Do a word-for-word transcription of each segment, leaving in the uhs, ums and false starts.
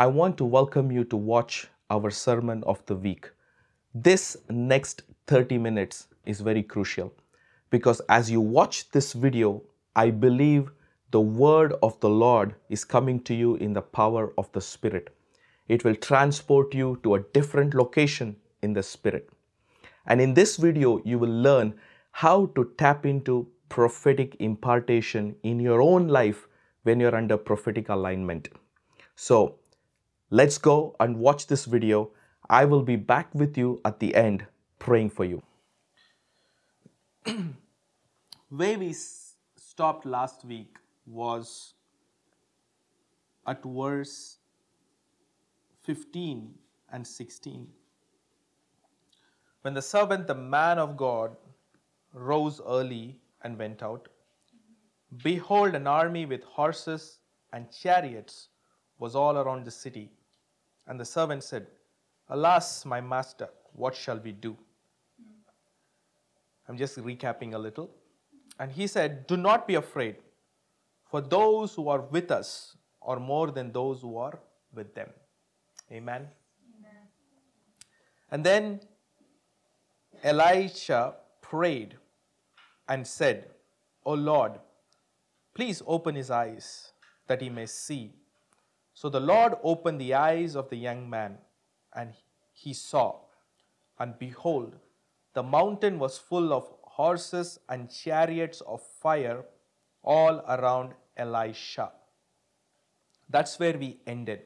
I want to welcome you to watch our sermon of the week. This next thirty minutes is very crucial because as you watch this video, I believe the word of the Lord is coming to you in the power of the Spirit. It will transport you to a different location in the Spirit. And in this video, you will learn how to tap into prophetic impartation in your own life when you're under prophetic alignment. So let's go and watch this video. I will be back with you at the end praying for you. Where we stopped last week was at verse fifteen and sixteen. When the servant, the man of God, rose early and went out, behold, an army with horses and chariots was all around the city. And the servant said, Alas, my master, what shall we do? I'm just recapping a little. And he said, Do not be afraid, for those who are with us are more than those who are with them. Amen. Amen. And then Elisha prayed and said, O Lord, please open his eyes that he may see. So the Lord opened the eyes of the young man, and he saw. And behold, the mountain was full of horses and chariots of fire all around Elisha. That's where we ended.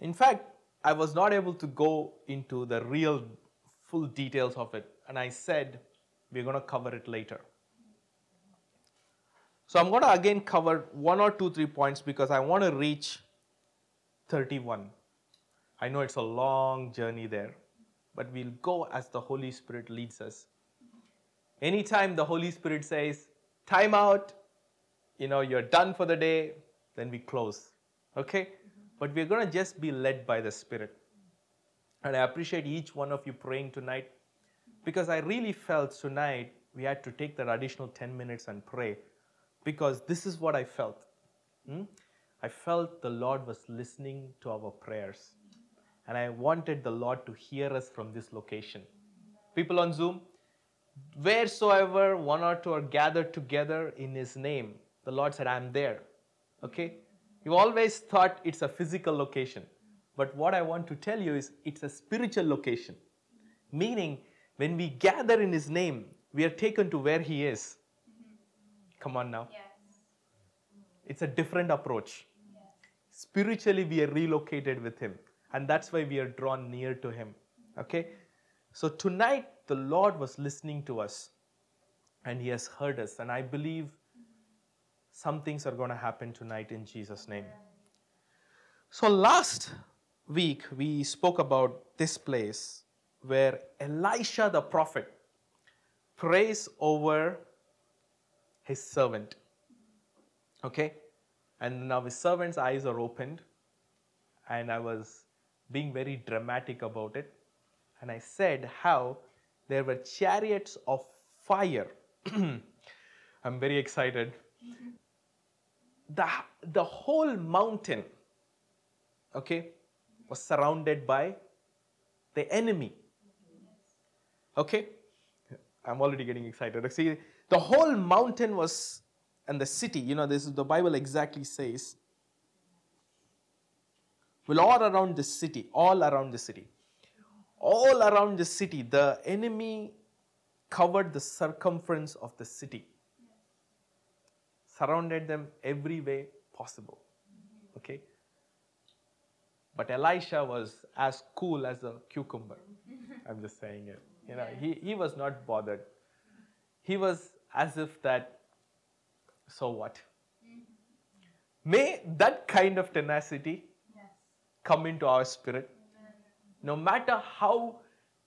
In fact, I was not able to go into the real full details of it. And I said, we're going to cover it later. So I'm going to again cover one or two, three points because I want to reach thirty-one. I know it's a long journey there, but we'll go as the Holy Spirit leads us. Anytime the Holy Spirit says, time out, you know, you're done for the day, then we close. Okay? But we're going to just be led by the Spirit. And I appreciate each one of you praying tonight because I really felt tonight we had to take that additional ten minutes and pray because this is what I felt. Hmm? I felt the Lord was listening to our prayers. And I wanted the Lord to hear us from this location. People on Zoom, wheresoever one or two are gathered together in His name, the Lord said, I'm there. Okay? You always thought it's a physical location. But what I want to tell you is it's a spiritual location. Meaning, when we gather in His name, we are taken to where He is. Come on now. Yes. It's a different approach. Yes. Spiritually, we are relocated with Him. And that's why we are drawn near to Him. Okay? So tonight, the Lord was listening to us. And He has heard us. And I believe some things are going to happen tonight in Jesus' name. So last week, we spoke about this place where Elisha the prophet prays over his servant. Okay? And now his servant's eyes are opened. And I was being very dramatic about it. And I said how there were chariots of fire. I'm very excited. The, the whole mountain, okay, was surrounded by the enemy. Okay? I'm already getting excited. See, the whole mountain was, and the city, you know, this is the Bible exactly says, well, all around the city, all around the city, all around the city, the enemy covered the circumference of the city, surrounded them every way possible. Okay? But Elisha was as cool as a cucumber. I'm just saying it. You know, he, he was not bothered. He was as if that, so what? May that kind of tenacity come into our spirit. No matter how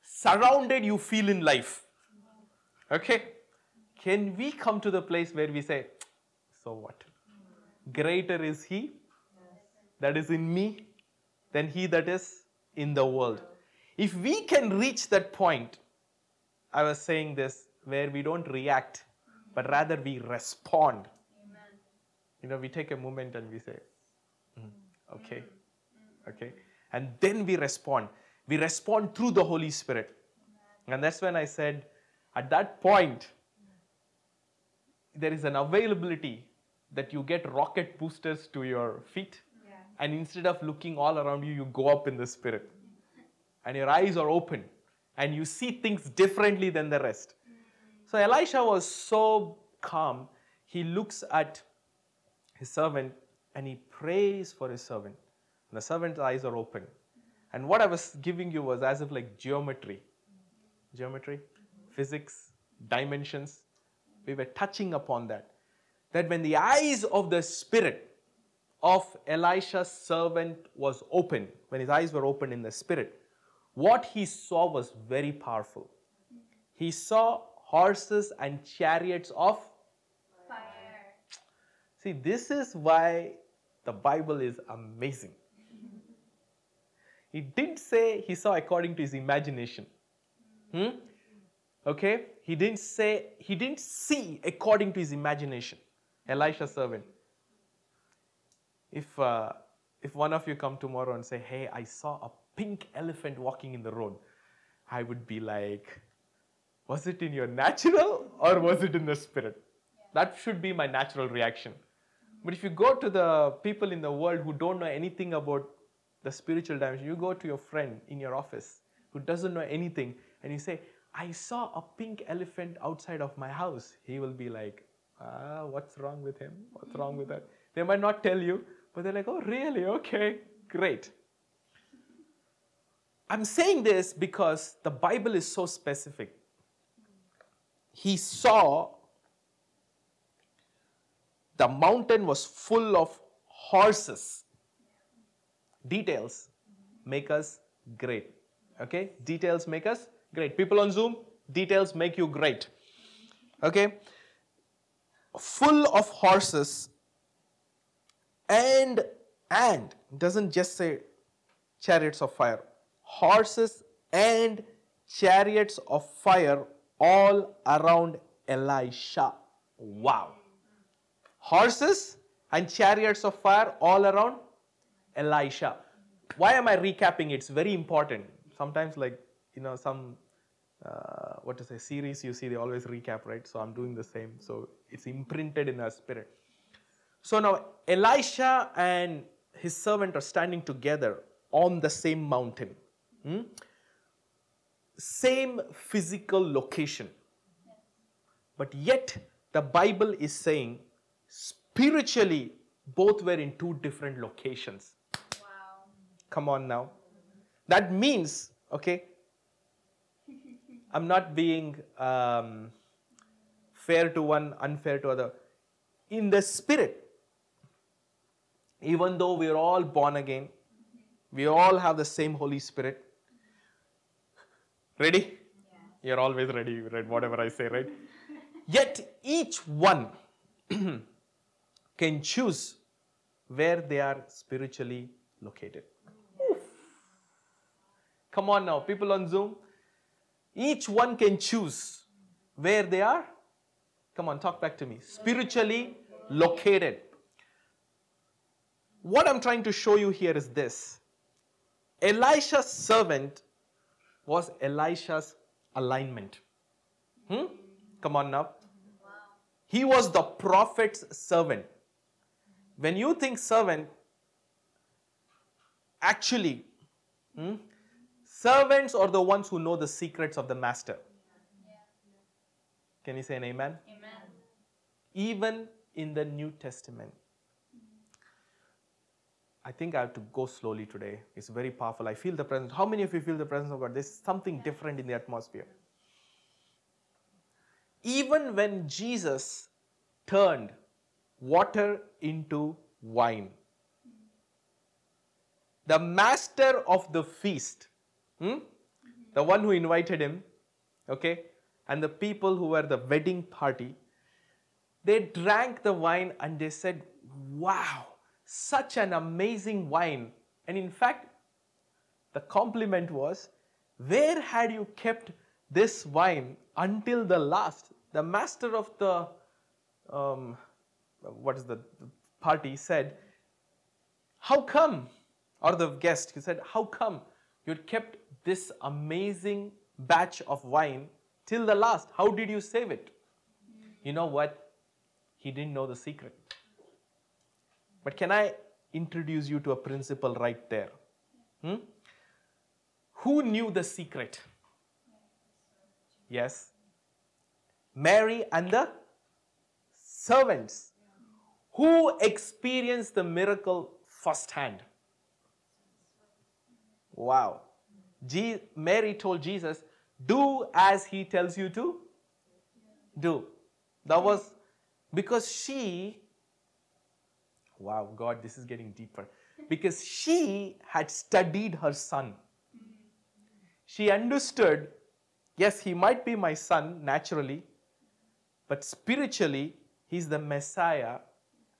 surrounded you feel in life. Okay? Can we come to the place where we say, so what? Greater is He that is in me than he that is in the world. If we can reach that point, I was saying this, where we don't react, but rather we respond. Amen. You know, we take a moment and we say, mm, okay, mm. Okay? And then we respond. We respond through the Holy Spirit. And that's when I said, at that point, there is an availability that you get rocket boosters to your feet. Yeah. And instead of looking all around you, you go up in the Spirit. And your eyes are open. And you see things differently than the rest. So Elisha was so calm. He looks at his servant and he prays for his servant. And the servant's eyes are open. And what I was giving you was as if like geometry. Geometry, physics, dimensions. We were touching upon that. That when the eyes of the Spirit of Elisha's servant was open, when his eyes were open in the Spirit, what he saw was very powerful. He saw horses and chariots of fire. See, this is why the Bible is amazing. He didn't say he saw according to his imagination. Hmm? Okay? He didn't say, he didn't see according to his imagination. Elisha's servant. If uh, if one of you come tomorrow and say, hey, I saw a pink elephant walking in the road, I would be like, was it in your natural or was it in the Spirit? Yeah. That should be my natural reaction. Mm-hmm. But if you go to the people in the world who don't know anything about the spiritual dimension, you go to your friend in your office who doesn't know anything and you say, I saw a pink elephant outside of my house. He will be like, ah, what's wrong with him? What's wrong with that? They might not tell you, but they're like, oh, really? Okay, great. I'm saying this because the Bible is so specific. He saw the mountain was full of horses. Details make us great. Okay? Details make us great. People on Zoom, details make you great. Okay? Full of horses and, and, it doesn't just say chariots of fire. Horses and chariots of fire all around Elisha. Wow. Horses and chariots of fire all around Elisha. Why am I recapping? It's very important. Sometimes like, you know, some... Uh, what to say, series, you see, they always recap, right? So I'm doing the same. So it's imprinted in our spirit. So now Elisha and his servant are standing together on the same mountain. Hmm? Same physical location. But yet the Bible is saying spiritually both were in two different locations. Wow. Come on now. That means, okay, I'm not being um, fair to one, unfair to other. In the Spirit, even though we're all born again, we all have the same Holy Spirit. Ready? Yeah. You're always ready, right? Whatever I say, right? Yet each one can choose where they are spiritually located. Oof. Come on now, people on Zoom. Each one can choose where they are. Come on, talk back to me. Spiritually located. What I'm trying to show you here is this. Elisha's servant was Elisha's alignment. Hmm? Come on now. He was the prophet's servant. When you think servant, actually... Hmm? Servants are the ones who know the secrets of the master. Can you say an amen? Amen. Even in the New Testament. I think I have to go slowly today. It's very powerful. I feel the presence. How many of you feel the presence of God? There's something different in the atmosphere. Even when Jesus turned water into wine, the master of the feast, Hmm? the one who invited him, okay, and the people who were the wedding party, they drank the wine and they said, wow, such an amazing wine. And in fact, the compliment was, where had you kept this wine until the last? The master of the, um, what is the party said, how come? or the guest, he said, how come you kept this amazing batch of wine till the last? How did you save it? You know what? He didn't know the secret. But can I introduce you to a principle right there? Hmm? Who knew the secret? Yes. Mary and the servants. Who experienced the miracle firsthand? Wow. Je- Mary told Jesus, do as he tells you to do. That was because she, wow, God, this is getting deeper. Because she had studied her son. She understood, yes, he might be my son naturally, but spiritually, he's the Messiah.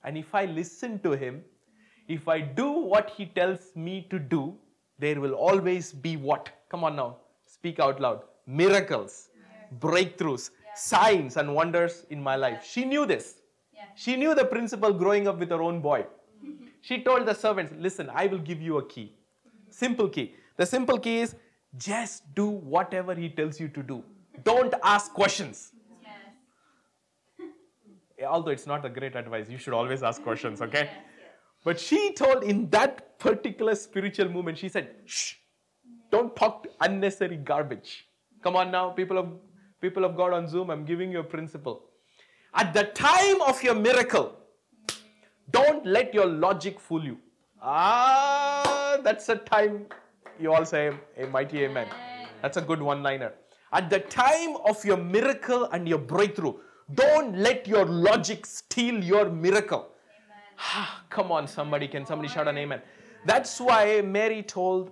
And if I listen to him, if I do what he tells me to do, there will always be what? Come on now, speak out loud. Miracles, yeah. breakthroughs, yeah. signs and wonders in my life. Yeah. She knew this. Yeah. She knew the principle growing up with her own boy. She told the servants, listen, I will give you a key. Simple key. The simple key is just do whatever he tells you to do. Don't ask questions. Although it's not a great advice, you should always ask questions, okay? Yes, yes. But she told in that particular spiritual movement, she said, shh, don't talk unnecessary garbage. Come on now, people of people of God on Zoom, I'm giving you a principle. At the time of your miracle, don't let your logic fool you. Ah, that's a time you all say a mighty amen. That's a good one-liner. At the time of your miracle and your breakthrough, don't let your logic steal your miracle. Come on, somebody. Can somebody shout an amen? That's why Mary told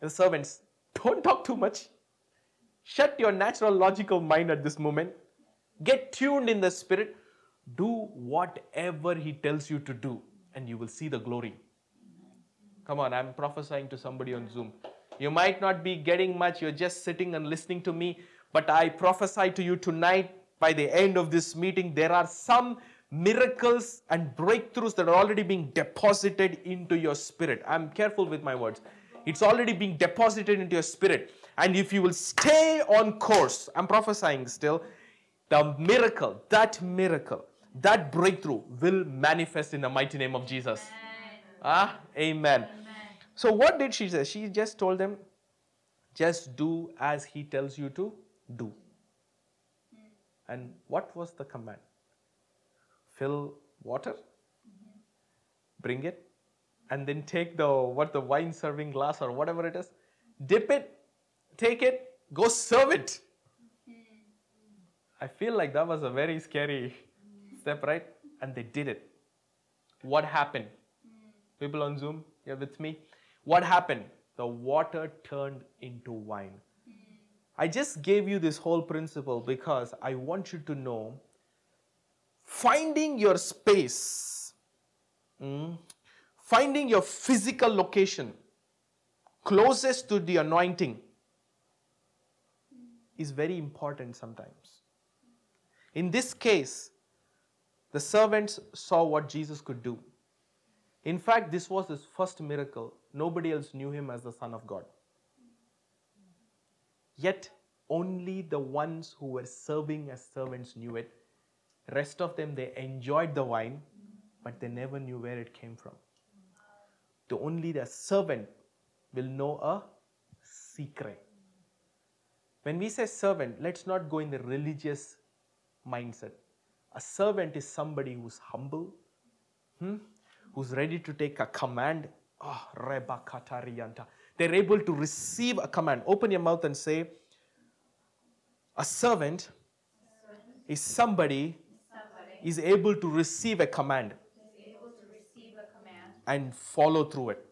the servants, don't talk too much. Shut your natural logical mind at this moment. Get tuned in the spirit. Do whatever he tells you to do and you will see the glory. Come on, I'm prophesying to somebody on Zoom. You might not be getting much. You're just sitting and listening to me. But I prophesy to you tonight. By the end of this meeting, there are some miracles and breakthroughs that are already being deposited into your spirit. I'm careful with my words. It's already being deposited into your spirit. And if you will stay on course, I'm prophesying still, the miracle, that miracle, that breakthrough will manifest in the mighty name of Jesus. Amen. Ah, amen. Amen. So what did she say? She just told them, just do as he tells you to do. And what was the command? Fill water, mm-hmm. bring it, and then take the what the wine serving glass or whatever it is, dip it, take it, go serve it. Mm-hmm. I feel like that was a very scary mm-hmm. step, right? And they did it. What happened? Mm-hmm. People on Zoom, you're with me. What happened? The water turned into wine. I just gave you this whole principle because I want you to know finding your space, mm, finding your physical location closest to the anointing is very important sometimes. In this case, the servants saw what Jesus could do. In fact, this was his first miracle. Nobody else knew him as the Son of God. Yet, only the ones who were serving as servants knew it. Rest of them, they enjoyed the wine, but they never knew where it came from. The only the servant will know a secret. When we say servant, let's not go in the religious mindset. A servant is somebody who's humble, hmm, who's ready to take a command. Oh, Reba Katariyanta. They're able to receive a command. Open your mouth and say, a servant is somebody is able to receive a command and follow through it.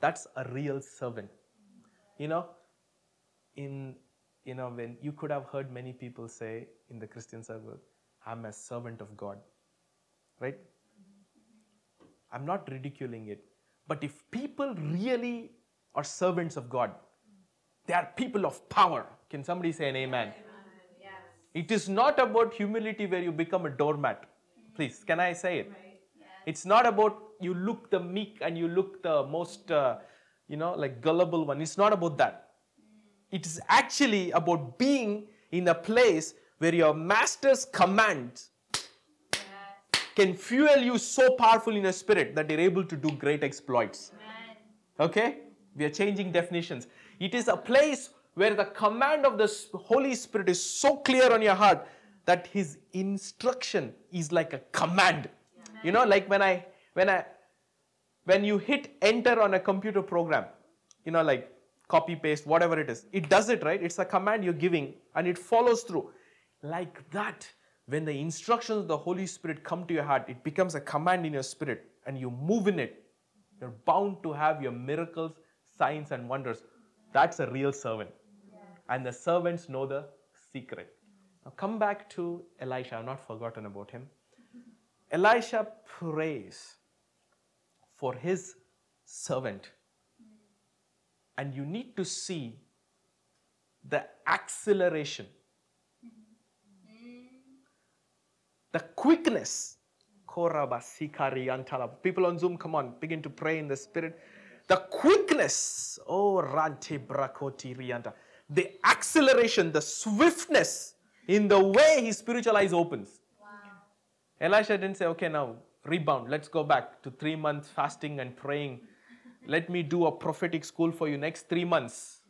That's a real servant. You know, in you know, when you could have heard many people say in the Christian circle, I'm a servant of God. Right? I'm not ridiculing it. But if people really are servants of God, they are people of power. Can somebody say an amen? Amen. Yes. It is not about humility where you become a doormat. Please, can I say it? Right. Yes. It's not about you look the meek and you look the most, uh, you know, like gullible one. It's not about that. It is actually about being in a place where your master's command yes. can fuel you so powerful in your spirit that you're able to do great exploits. Amen. Okay? We are changing definitions. It is a place where the command of the Holy Spirit is so clear on your heart that His instruction is like a command. Amen. You know, like when I, when I, when you hit enter on a computer program, you know, like copy, paste, whatever it is, it does it, right? It's a command you're giving and it follows through. Like that, when the instructions of the Holy Spirit come to your heart, it becomes a command in your spirit and you move in it. You're bound to have your miracles, signs and wonders. That's a real servant. Yeah. And the servants know the secret. Now come back to Elisha. I've not forgotten about him. Elisha prays for his servant. And you need to see the acceleration, the quickness. People on Zoom, come on, begin to pray in the Spirit. The quickness, oh, the acceleration, the swiftness in the way his spiritual eyes opens. Wow. Elisha didn't say, okay, now rebound. Let's go back to three months fasting and praying. Let me do a prophetic school for you next three months.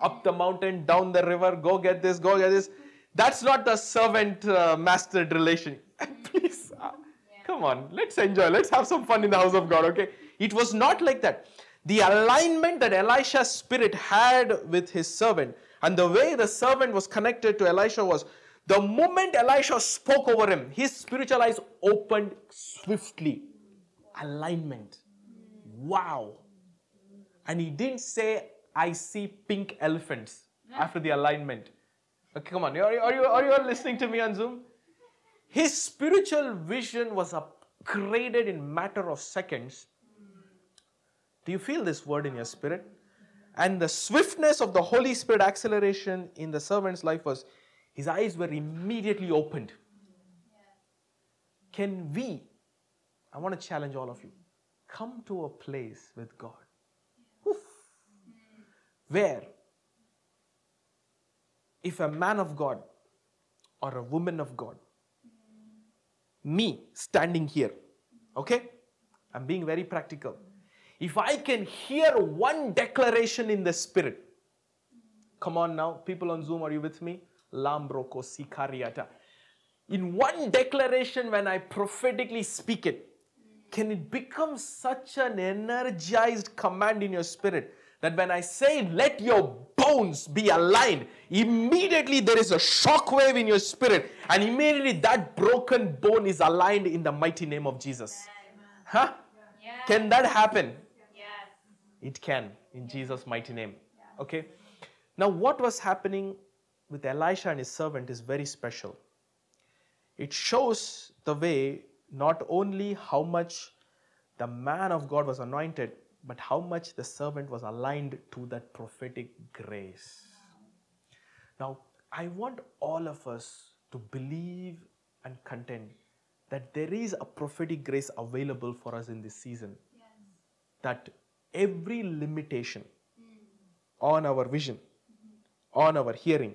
Up the mountain, down the river, go get this, go get this. That's not the servant-mastered uh, relation. Please, uh, yeah. Come on, let's enjoy. Let's have some fun in the house of God, okay? It was not like that. The alignment that Elisha's spirit had with his servant and the way the servant was connected to Elisha was, the moment Elisha spoke over him, his spiritual eyes opened swiftly. Alignment. Wow. And he didn't say, I see pink elephants after the alignment. Okay, come on. Are you, are you, are you listening to me on Zoom? His spiritual vision was upgraded in a matter of seconds. Do you feel this word in your spirit? And the swiftness of the Holy Spirit acceleration in the servant's life was, his eyes were immediately opened. Can we, I want to challenge all of you, come to a place with God oof, where if a man of God or a woman of God, me standing here, okay? I'm being very practical. If I can hear one declaration in the spirit, come on now, people on Zoom, are you with me? Lambroko sikariata. In one declaration, when I prophetically speak it, can it become such an energized command in your spirit that when I say, let your bones be aligned, immediately there is a shockwave in your spirit and immediately that broken bone is aligned in the mighty name of Jesus. Huh? Can that happen? It can, in Jesus' mighty name. Okay? Now, what was happening with Elisha and his servant is very special. It shows the way, not only how much the man of God was anointed, but how much the servant was aligned to that prophetic grace. Now, I want all of us to believe and contend that there is a prophetic grace available for us in this season. Yes. That every limitation on our vision, on our hearing,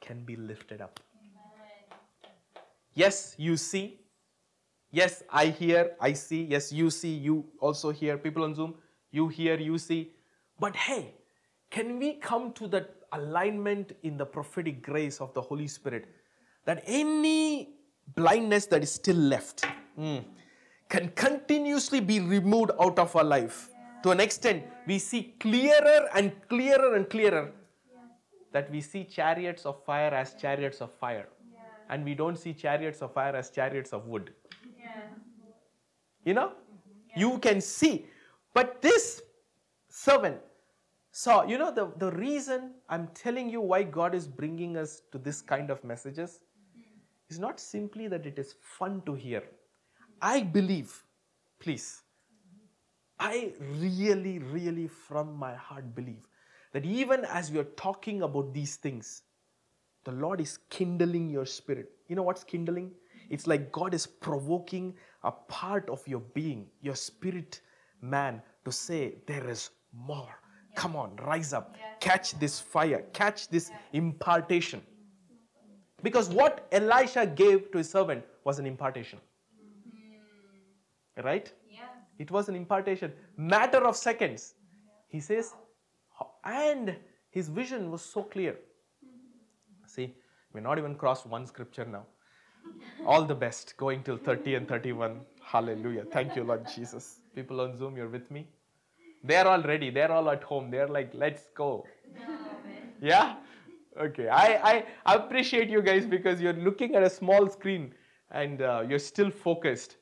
can be lifted up. Amen. Yes, you see. Yes, I hear, I see. Yes, you see, you also hear. People on Zoom, you hear, you see. But hey, can we come to that alignment in the prophetic grace of the Holy Spirit that any blindness that is still left mm, can continuously be removed out of our life? To an extent, we see clearer and clearer and clearer that we see chariots of fire as chariots of fire. Yeah. And we don't see chariots of fire as chariots of wood. Yeah. You know? Yeah. You can see. But this servant saw, you know, the, the reason I'm telling you why God is bringing us to this kind of messages is not simply that it is fun to hear. I believe, please, I really, really from my heart believe that even as we are talking about these things, the Lord is kindling your spirit. You know what's kindling? It's like God is provoking a part of your being, your spirit man, to say there is more. Yeah. Come on, rise up. Yeah. Catch this fire. Catch this yeah. impartation. Because what Elisha gave to his servant was an impartation. Mm-hmm. Right? Yeah. It was an impartation. Matter of seconds. Yeah. He says, and his vision was so clear. Mm-hmm. See, we're not even crossed one scripture now. All the best. Going till thirty and thirty-one. Hallelujah. Thank you, Lord Jesus. People on Zoom, you're with me? They're all ready. They're all at home. They're like, let's go. Amen. Yeah? Okay. I, I appreciate you guys because you're looking at a small screen and uh, you're still focused.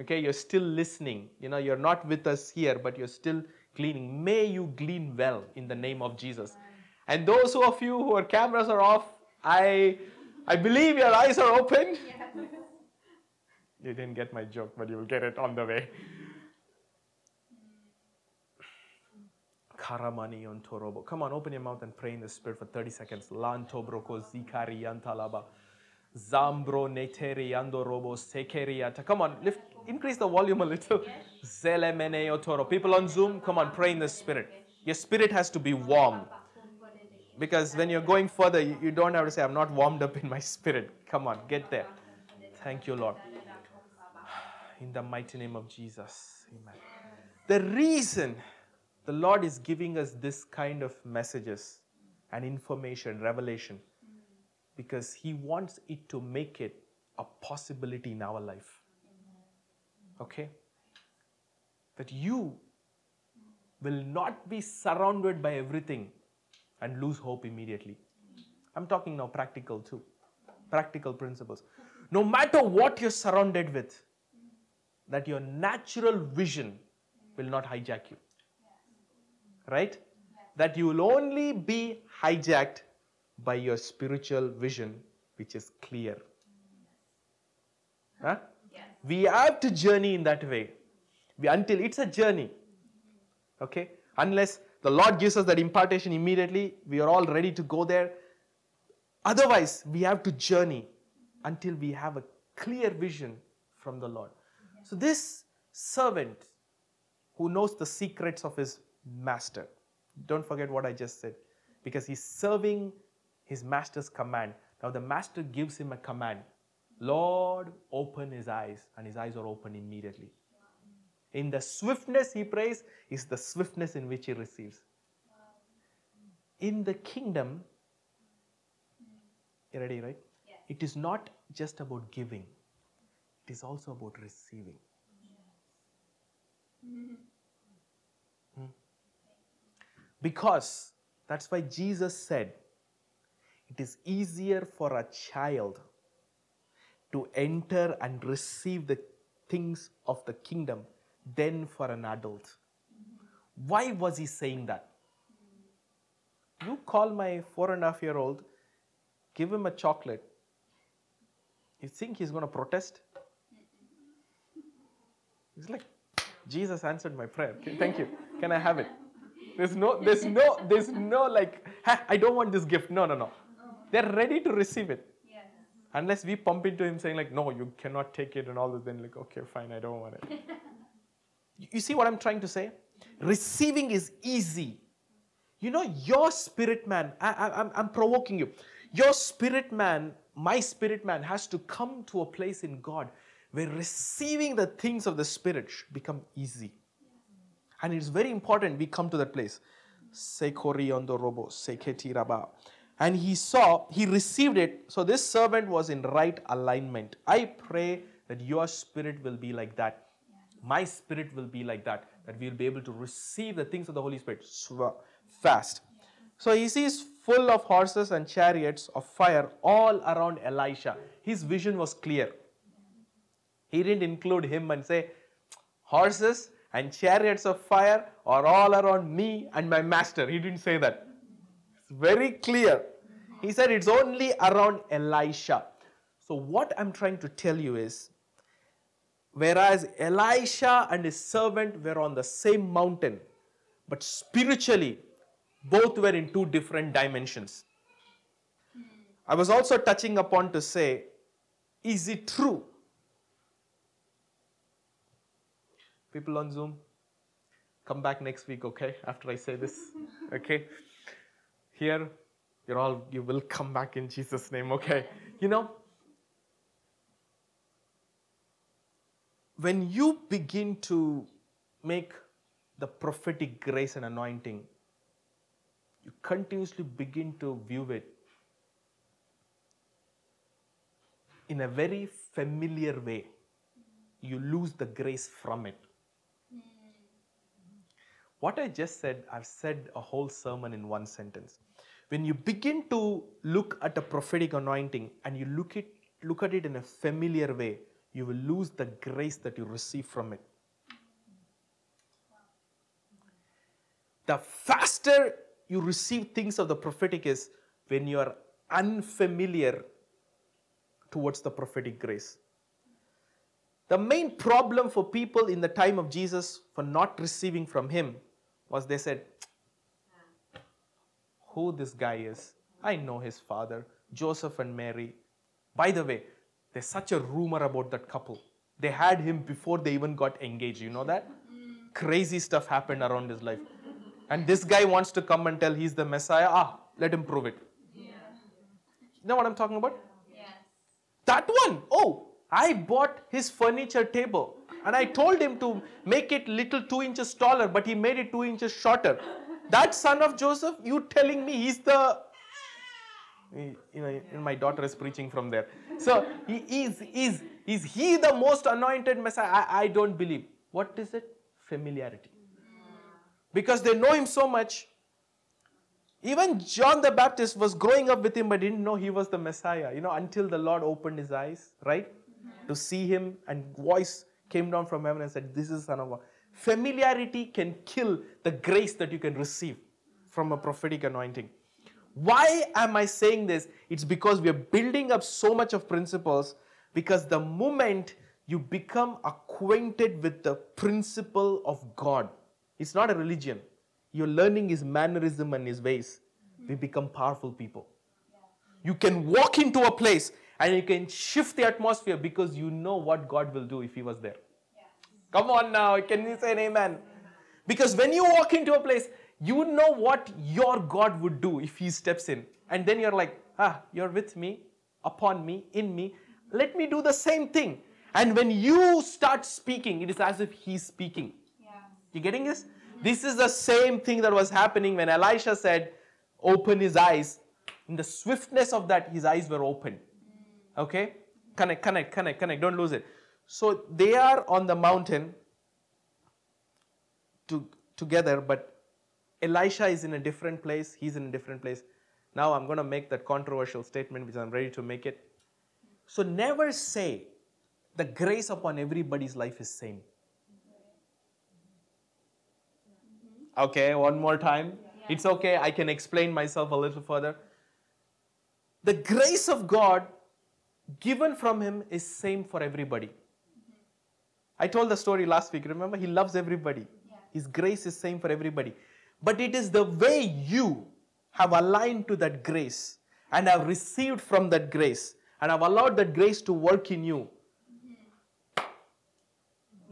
Okay? You're still listening. You know, you're not with us here, but you're still gleaning. May you glean well in the name of Jesus. And those of you who are cameras are off, I... I believe your eyes are open. Yeah. You didn't get my joke, but you will get it on the way. Karamani on Torobo. Come on, open your mouth and pray in the spirit for thirty seconds. Lanto broko zikari yantalaba. Zambro neteri yandorobo sekeriata. Come on, lift, increase the volume a little. Zelemene otoro. People on Zoom, come on, pray in the spirit. Your spirit has to be warm. Because when you're going further, you don't have to say, I'm not warmed up in my spirit. Come on, get there. Thank you, Lord. In the mighty name of Jesus. Amen. The reason the Lord is giving us this kind of messages and information, revelation, because He wants it to make it a possibility in our life. Okay? That you will not be surrounded by everything and lose hope immediately. I'm talking now practical too. Practical principles. No matter what you're surrounded with, that your natural vision will not hijack you. Right? That you will only be hijacked by your spiritual vision, which is clear. Huh? We have to journey in that way. We, until it's a journey. Okay? Unless the Lord gives us that impartation immediately. We are all ready to go there. Otherwise, we have to journey until we have a clear vision from the Lord. So this servant who knows the secrets of his master. Don't forget what I just said. Because he's serving his master's command. Now the master gives him a command. Lord, open his eyes. And his eyes are open immediately. In the swiftness he prays is the swiftness in which he receives. In the kingdom, you ready, right? Yes. It is not just about giving. It is also about receiving. Yes. Mm-hmm. Mm. Because that's why Jesus said, it is easier for a child to enter and receive the things of the kingdom then for an adult. Why was he saying that? You call my four and a half year old, give him a chocolate. You think he's going to protest? It's like, Jesus answered my prayer. Okay, thank you. Can I have it? There's no, there's no, there's no like, I don't want this gift. No, no, no. They're ready to receive it. Unless we pump into him saying like, no, you cannot take it and all this. Then like, okay, fine, I don't want it. You see what I'm trying to say? Receiving is easy. You know, your spirit man, I, I, I'm, I'm provoking you. Your spirit man, my spirit man has to come to a place in God where receiving the things of the Spirit should become easy. And it's very important we come to that place. And he saw, he received it. So this servant was in right alignment. I pray that your spirit will be like that. My spirit will be like that, that we will be able to receive the things of the Holy Spirit fast. So he sees full of horses and chariots of fire all around Elisha. His vision was clear. He didn't include him and say, horses and chariots of fire are all around me and my master. He didn't say that. It's very clear. He said it's only around Elisha. So what I'm trying to tell you is, whereas Elisha and his servant were on the same mountain, but spiritually, both were in two different dimensions. I was also touching upon to say, is it true people on Zoom, come back next week, okay? After I say this, okay? Here, you're all, you will come back in Jesus' name, okay? You know, when you begin to make the prophetic grace and anointing, you continuously begin to view it in a very familiar way. You lose the grace from it. What I just said, I've said a whole sermon in one sentence. When you begin to look at a prophetic anointing and you look it, look at it in a familiar way, you will lose the grace that you receive from it. The faster you receive things of the prophetic is when you are unfamiliar towards the prophetic grace. The main problem for people in the time of Jesus for not receiving from him was they said, who this guy is? I know his father, Joseph and Mary. By the way, there's such a rumor about that couple. They had him before they even got engaged. You know that? Crazy stuff happened around his life. And this guy wants to come and tell he's the Messiah. Ah, let him prove it. Yeah. You know what I'm talking about? Yeah. That one. Oh, I bought his furniture table. And I told him to make it little two inches taller. But he made it two inches shorter. That son of Joseph, you telling me he's the... You know, my daughter is preaching from there. So, he is, is, is he the most anointed Messiah? I, I don't believe. What is it? Familiarity. Because they know him so much. Even John the Baptist was growing up with him but didn't know he was the Messiah. You know, until the Lord opened his eyes, right? Mm-hmm. To see him, and voice came down from heaven and said, this is the Son of God. Familiarity can kill the grace that you can receive from a prophetic anointing. Why am I saying this? It's because we are building up so much of principles, because the moment you become acquainted with the principle of God, it's not a religion. You're learning his mannerism and his ways. We become powerful people. You can walk into a place and you can shift the atmosphere because you know what God will do if he was there. Yes. Come on now. Can you say an amen? Amen? Because when you walk into a place, you know what your God would do if he steps in. And then you're like, ah, you're with me, upon me, in me. Let me do the same thing. And when you start speaking, it is as if he's speaking. You getting this? This is the same thing that was happening when Elisha said, open his eyes. In the swiftness of that, his eyes were open. Okay? Connect, connect, connect, connect. Don't lose it. So they are on the mountain to, together, but Elisha is in a different place. He's in a different place. Now I'm going to make that controversial statement, which I'm ready to make it. So never say the grace upon everybody's life is same. Okay, one more time. Yeah. It's okay, I can explain myself a little further. The grace of God given from him is same for everybody. Mm-hmm. I told the story last week, remember? He loves everybody. Yeah. His grace is same for everybody. But it is the way you have aligned to that grace and have received from that grace and have allowed that grace to work in you, mm-hmm,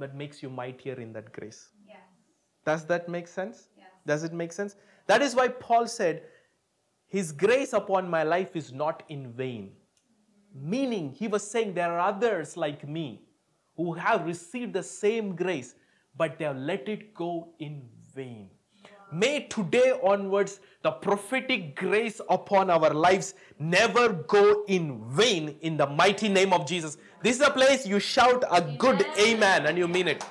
that makes you mightier in that grace. Yeah. Does that make sense? Yes. Does it make sense? That is why Paul said, his grace upon my life is not in vain. Mm-hmm. Meaning, he was saying there are others like me who have received the same grace, but they have let it go in vain. Wow. May today onwards, the prophetic grace upon our lives never go in vain in the mighty name of Jesus. This is a place you shout a good amen, amen and you mean it.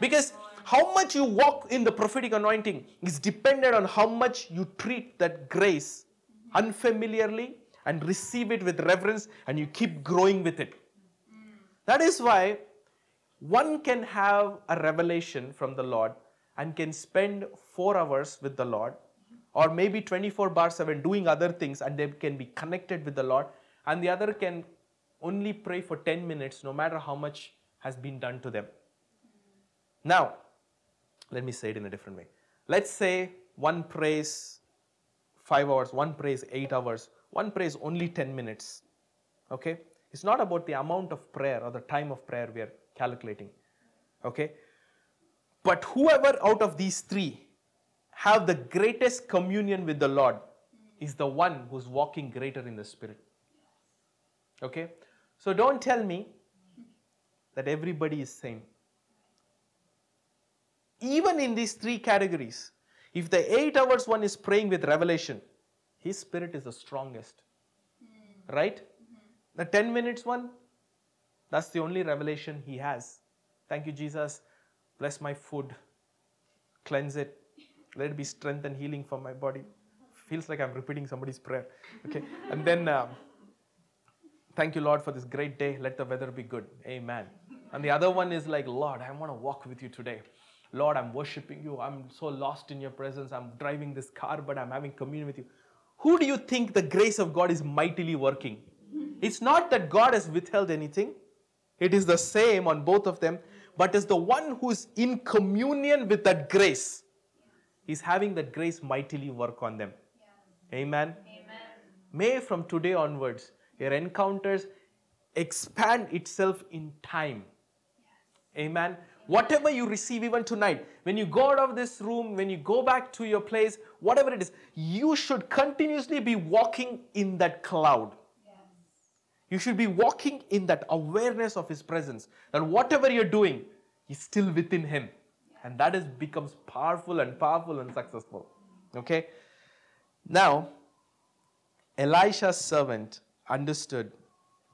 Because how much you walk in the prophetic anointing is dependent on how much you treat that grace unfamiliarly and receive it with reverence, and you keep growing with it. That is why one can have a revelation from the Lord and can spend four hours with the Lord, or maybe twenty-four bar seven doing other things, and they can be connected with the Lord, and the other can only pray for ten minutes no matter how much has been done to them. Now, let me say it in a different way. Let's say one prays five hours, one prays eight hours, one prays only ten minutes. Okay? It's not about the amount of prayer or the time of prayer we are calculating. Okay? But whoever out of these three have the greatest communion with the Lord is the one who's walking greater in the Spirit. Okay? So don't tell me that everybody is same. Even in these three categories, if the eight hours one is praying with revelation, his spirit is the strongest. Right? The ten minutes one, that's the only revelation he has. Thank you, Jesus. Bless my food. Cleanse it. Let it be strength and healing for my body. Feels like I'm repeating somebody's prayer. Okay. And then, um, thank you, Lord, for this great day. Let the weather be good. Amen. And the other one is like, Lord, I want to walk with you today. Lord, I'm worshiping you. I'm so lost in your presence. I'm driving this car, but I'm having communion with you. Who do you think the grace of God is mightily working? It's not that God has withheld anything. It is the same on both of them. But it's the one who is in communion with that grace. He's having that grace mightily work on them. Yeah. Amen? Amen. May from today onwards, your encounters expand itself in time. Yes. Amen? Whatever you receive even tonight, when you go out of this room, when you go back to your place, whatever it is, you should continuously be walking in that cloud. Yes. You should be walking in that awareness of His presence. That whatever you're doing, is still within Him. Yes. And that is, becomes powerful and powerful and successful. Okay? Now, Elisha's servant understood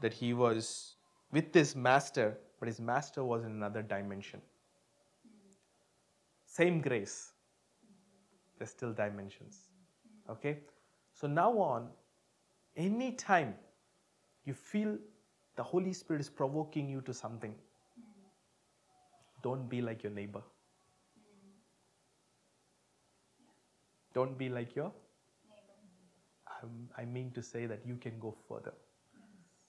that he was with his master, but his master was in another dimension. Same grace. There's still dimensions. Okay? So now on, any time you feel the Holy Spirit is provoking you to something, don't be like your neighbor. Don't be like your... I mean to say that you can go further.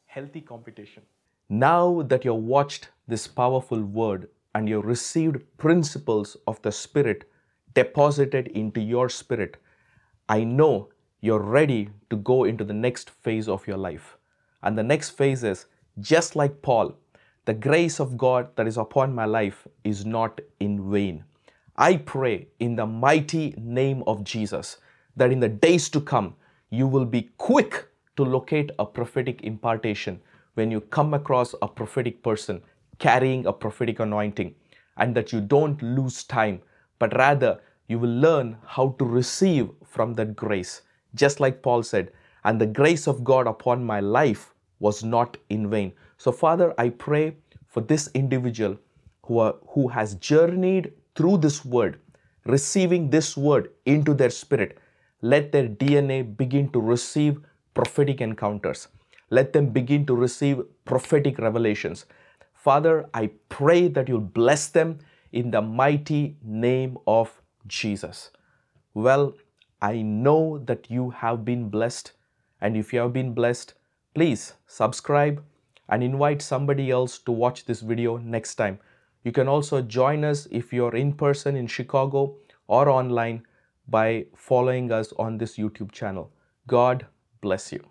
Healthy competition. Now that you've watched this powerful word and you've received principles of the Spirit deposited into your spirit, I know you're ready to go into the next phase of your life. And the next phase is, just like Paul, the grace of God that is upon my life is not in vain. I pray in the mighty name of Jesus that in the days to come, you will be quick to locate a prophetic impartation. When you come across a prophetic person carrying a prophetic anointing, and that you don't lose time, but rather you will learn how to receive from that grace. Just like Paul said, and the grace of God upon my life was not in vain. So Father, I pray for this individual who, are, who has journeyed through this word, receiving this word into their spirit. Let their D N A begin to receive prophetic encounters. Let them begin to receive prophetic revelations. Father, I pray that you'll bless them in the mighty name of Jesus. Well, I know that you have been blessed. And if you have been blessed, please subscribe and invite somebody else to watch this video next time. You can also join us if you're in person in Chicago or online by following us on this YouTube channel. God bless you.